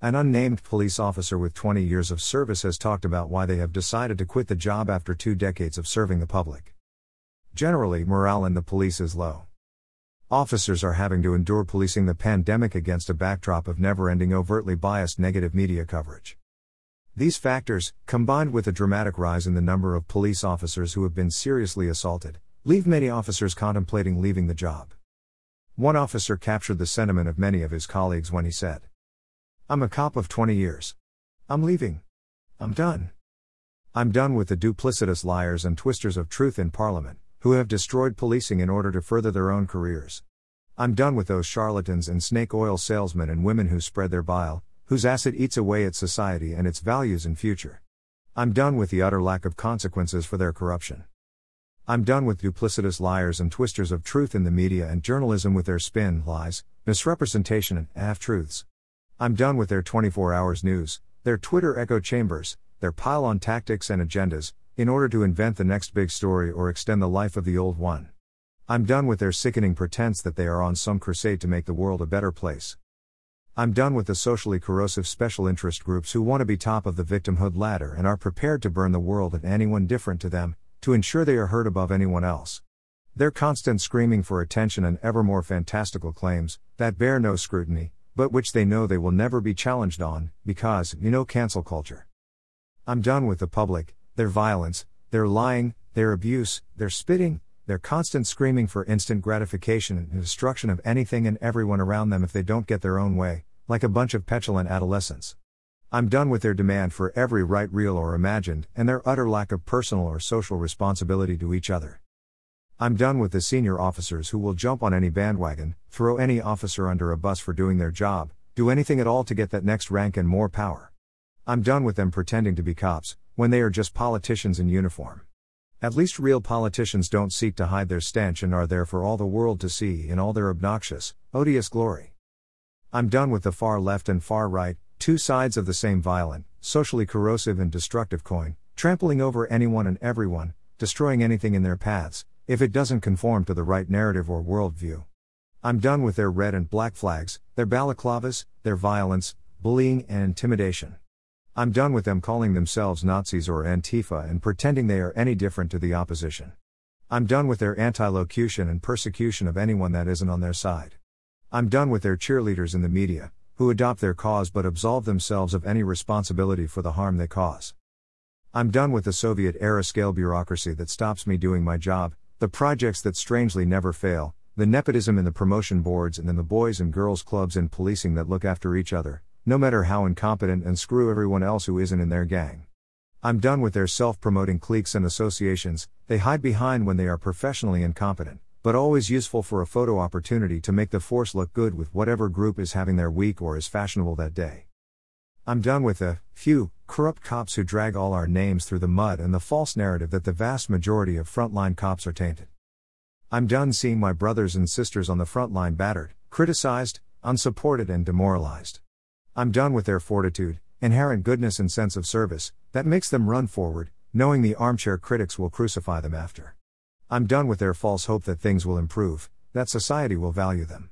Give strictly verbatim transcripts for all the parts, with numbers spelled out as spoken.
An unnamed police officer with twenty years of service has talked about why they have decided to quit the job after two decades of serving the public. Generally, morale in the police is low. Officers are having to endure policing the pandemic against a backdrop of never-ending overtly biased negative media coverage. These factors, combined with a dramatic rise in the number of police officers who have been seriously assaulted, leave many officers contemplating leaving the job. One officer captured the sentiment of many of his colleagues when he said, "I'm a cop of twenty years. I'm leaving. I'm done. I'm done with the duplicitous liars and twisters of truth in Parliament, who have destroyed policing in order to further their own careers. I'm done with those charlatans and snake oil salesmen and women who spread their bile, whose acid eats away at society and its values and future. I'm done with the utter lack of consequences for their corruption. I'm done with duplicitous liars and twisters of truth in the media and journalism with their spin, lies, misrepresentation and half-truths. I'm done with their twenty-four hours news, their Twitter echo chambers, their pile-on tactics and agendas, in order to invent the next big story or extend the life of the old one. I'm done with their sickening pretense that they are on some crusade to make the world a better place. I'm done with the socially corrosive special interest groups who want to be top of the victimhood ladder and are prepared to burn the world and anyone different to them, to ensure they are heard above anyone else. Their constant screaming for attention and ever more fantastical claims, that bear no scrutiny, but which they know they will never be challenged on, because, you know, cancel culture. I'm done with the public, their violence, their lying, their abuse, their spitting, their constant screaming for instant gratification and destruction of anything and everyone around them if they don't get their own way, like a bunch of petulant adolescents. I'm done with their demand for every right real or imagined, and their utter lack of personal or social responsibility to each other. I'm done with the senior officers who will jump on any bandwagon, throw any officer under a bus for doing their job, do anything at all to get that next rank and more power. I'm done with them pretending to be cops, when they are just politicians in uniform. At least real politicians don't seek to hide their stench and are there for all the world to see in all their obnoxious, odious glory. I'm done with the far left and far right, two sides of the same violent, socially corrosive and destructive coin, trampling over anyone and everyone, destroying anything in their paths, if it doesn't conform to the right narrative or worldview. I'm done with their red and black flags, their balaclavas, their violence, bullying and intimidation. I'm done with them calling themselves Nazis or Antifa and pretending they are any different to the opposition. I'm done with their anti-locution and persecution of anyone that isn't on their side. I'm done with their cheerleaders in the media, who adopt their cause but absolve themselves of any responsibility for the harm they cause. I'm done with the Soviet-era scale bureaucracy that stops me doing my job, the projects that strangely never fail, the nepotism in the promotion boards and in the boys and girls clubs in policing that look after each other, no matter how incompetent, and screw everyone else who isn't in their gang. I'm done with their self-promoting cliques and associations, they hide behind when they are professionally incompetent, but always useful for a photo opportunity to make the force look good with whatever group is having their week or is fashionable that day. I'm done with the few corrupt cops who drag all our names through the mud and the false narrative that the vast majority of frontline cops are tainted. I'm done seeing my brothers and sisters on the front line battered, criticized, unsupported and demoralized. I'm done with their fortitude, inherent goodness and sense of service, that makes them run forward, knowing the armchair critics will crucify them after. I'm done with their false hope that things will improve, that society will value them.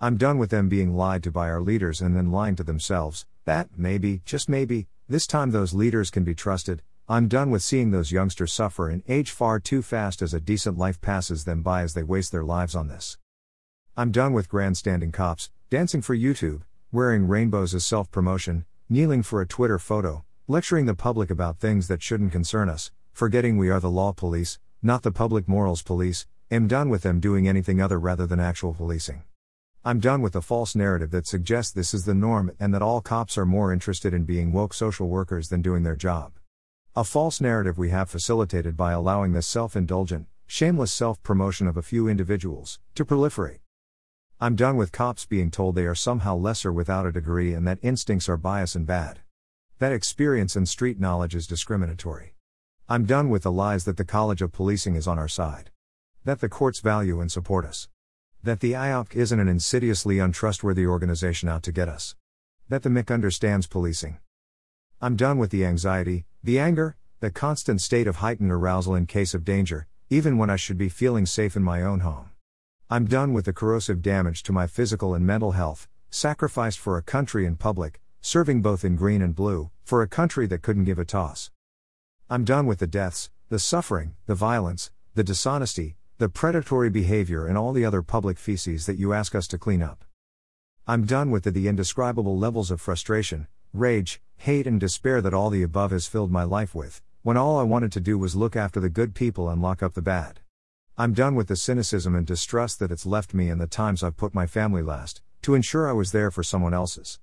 I'm done with them being lied to by our leaders and then lying to themselves, that, maybe, just maybe, this time those leaders can be trusted. I'm done with seeing those youngsters suffer and age far too fast as a decent life passes them by as they waste their lives on this. I'm done with grandstanding cops, dancing for YouTube, wearing rainbows as self-promotion, kneeling for a Twitter photo, lecturing the public about things that shouldn't concern us, forgetting we are the law police, not the public morals police. I'm done with them doing anything other rather than actual policing. I'm done with the false narrative that suggests this is the norm and that all cops are more interested in being woke social workers than doing their job. A false narrative we have facilitated by allowing this self-indulgent, shameless self-promotion of a few individuals to proliferate. I'm done with cops being told they are somehow lesser without a degree and that instincts are biased and bad, that experience and street knowledge is discriminatory. I'm done with the lies that the College of Policing is on our side, that the courts value and support us, that the I O C isn't an insidiously untrustworthy organization out to get us, that the M I C understands policing. I'm done with the anxiety, the anger, the constant state of heightened arousal in case of danger, even when I should be feeling safe in my own home. I'm done with the corrosive damage to my physical and mental health, sacrificed for a country and public, serving both in green and blue, for a country that couldn't give a toss. I'm done with the deaths, the suffering, the violence, the dishonesty, the predatory behavior and all the other public feces that you ask us to clean up. I'm done with the, the indescribable levels of frustration, rage, hate and despair that all the above has filled my life with, when all I wanted to do was look after the good people and lock up the bad. I'm done with the cynicism and distrust that it's left me and the times I've put my family last, to ensure I was there for someone else's.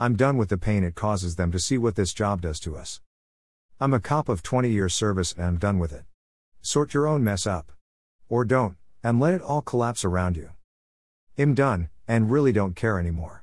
I'm done with the pain it causes them to see what this job does to us. I'm a cop of twenty years service and I'm done with it. Sort your own mess up. Or don't, and let it all collapse around you. I'm done, and really don't care anymore.